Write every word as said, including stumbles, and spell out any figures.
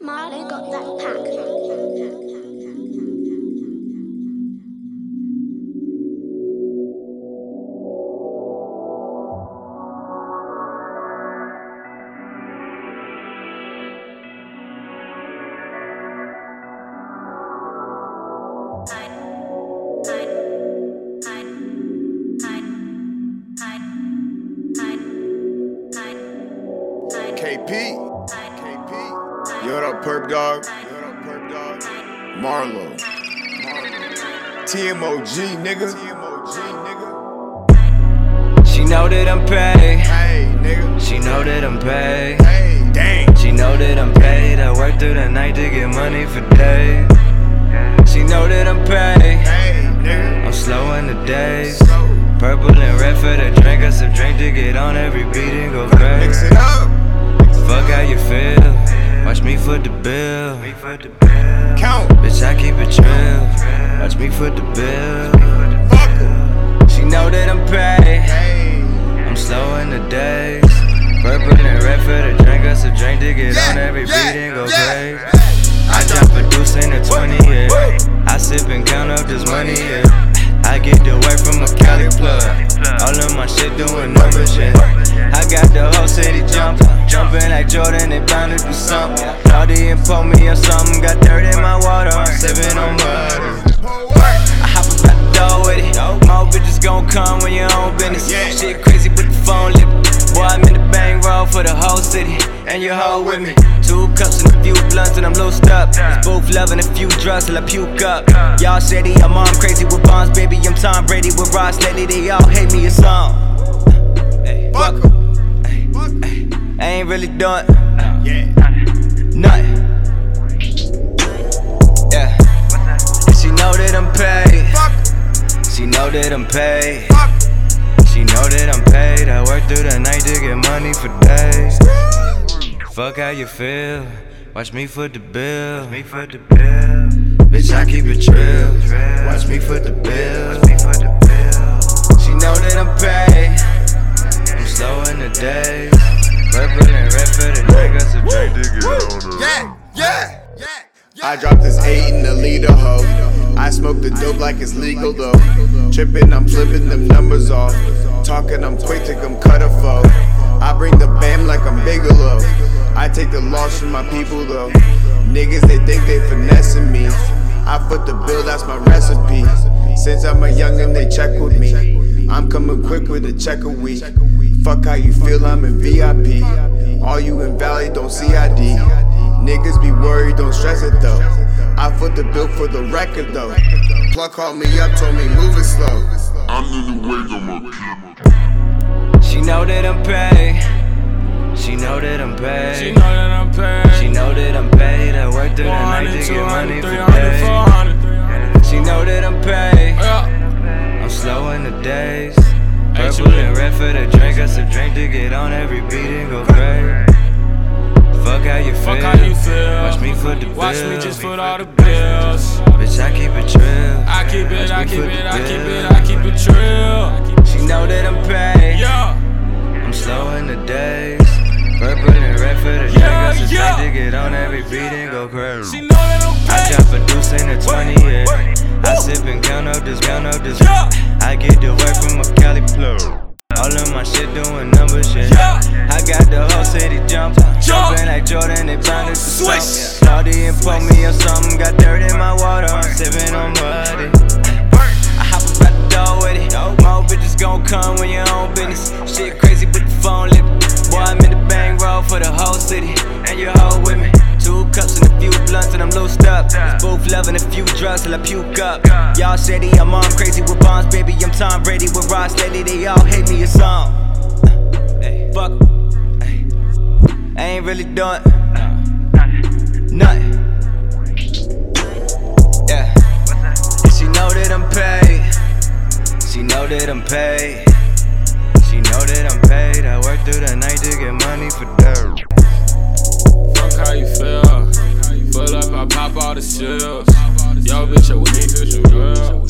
Marlo got that pack. Sign, sign, sign, sign, sign, sign, sign, sign. K P. Sign. K P. You're up, Perp Dog. You're up, Perp Dog. Marlo. T M O G, nigga. T M O G, nigga. She know that I'm paid. Hey, nigga. She know that I'm paid. Hey, dang. She know that I'm paid. I work through the night to get money for days. She know that I'm paid. Hey, nigga. I'm slow in the days. Purple and red for the drink. I sip drink to get on every beat and go crazy. Mix it up. Fuck how you feel. Watch me for the bill. Count. Bitch, I keep it real. Watch me for the bill. Fuck her. She know that I'm paid. I'm slow in the days. Purple and red for the drink. I sip drink to get on every beat and go crazy. I drop a deuce in a twenty, yeah. I sip and count up this money, yeah. I get the work from a Cali plug. All of my shit doing numbers, yeah. I got the whole city jumping. Jumping like Jordan, they bound to do something. Claudia and pull me up something. Got dirt in my water, I'm sipping on water. I hop up out the door with it. More bitches gon' come when your own business. Shit crazy, but the phone lit. Boy, I'm in the bang roll for the whole city. And your hoe with me. Two cups and a few blunts and I'm loosed up. It's both loving a few drugs till I puke up. Y'all shady, I'm on crazy with bonds, baby. I'm Tom Brady with Ross. Lately they all hate me a song. Fuck 'em. I ain't really doing yeah. nothing. Yeah. She know that I'm paid. She know that I'm paid. She know that I'm paid. I work through the night to get money for days. Fuck how you feel. Watch me for the bill. Watch me for the bill. Bitch, I keep it real. Watch me for the bill. She know that I'm paid. I'm slow in the days. Purple and red for the drink, I sip drink to get on the yeah, yeah, yeah, yeah. I dropped this eight in the leader hoe. I smoke the dope like it's legal though. Trippin', I'm flipping them numbers off. Talking, I'm quick to come cut a foe. I bring the bam like I'm Bigelow. I take the loss from my people though. Niggas, they think they finessing me. I foot the bill, that's my recipe. Since I'm a youngin', they check with me. I'm coming quick with a check a week. Fuck how you feel, I'm in V I P. All you in Valley, don't C I D. Niggas be worried, don't stress it though. I foot the bill for the record though. Pluck called me up, told me move it slow. I'm in the way, no more. She know that I'm paid. She know that I'm paid. She know that I'm paid. She know that I'm paid. I work through the night to get money for days. She know that I'm paid. I'm slow in the days. Purple and red for the drink, I sip drink to get on every beat and go crazy. Fuck how you feel, how you feel. Watch me for the bills. Watch me just for all the bills. Bitch, I keep it real. I keep it, I keep it, I keep it, I keep it real. She know that I'm paid. I'm slow in the days. Purple and red for the drink, I sip drink to get on every beat and go crazy. She know that I'm paid. I drop a deuce in the twenty, yeah. I sip and count up this, count up this. I get the work from a Cali plug. All of my shit doing numbers, yeah. yeah. I got the whole city jumping, jumping like Jordan, they bound to switch. Claudia and pull me up something, got dirt in my water, I'm sipping on muddy. I hop up out the door with it. More bitches gon' come when your own business. Shit crazy, but the phone lit. Boy, I'm in the bang roll for the whole city, and your hoe with me. Two cups and a few blunts and I'm loosed up. It's both loving a few drugs till I puke up. Y'all shady, I'm on crazy with bonds, baby. I'm Tom Brady with Ross. Lately they all hate me a song. Ay, fuck, ay, I ain't really doing nothing. Yeah, and she know that I'm paid. She know that I'm paid. She know that I'm paid. I work through the night to get money for dirt. How you feel? Full up, I pop all the chills. Yo, bitch, we need to do real.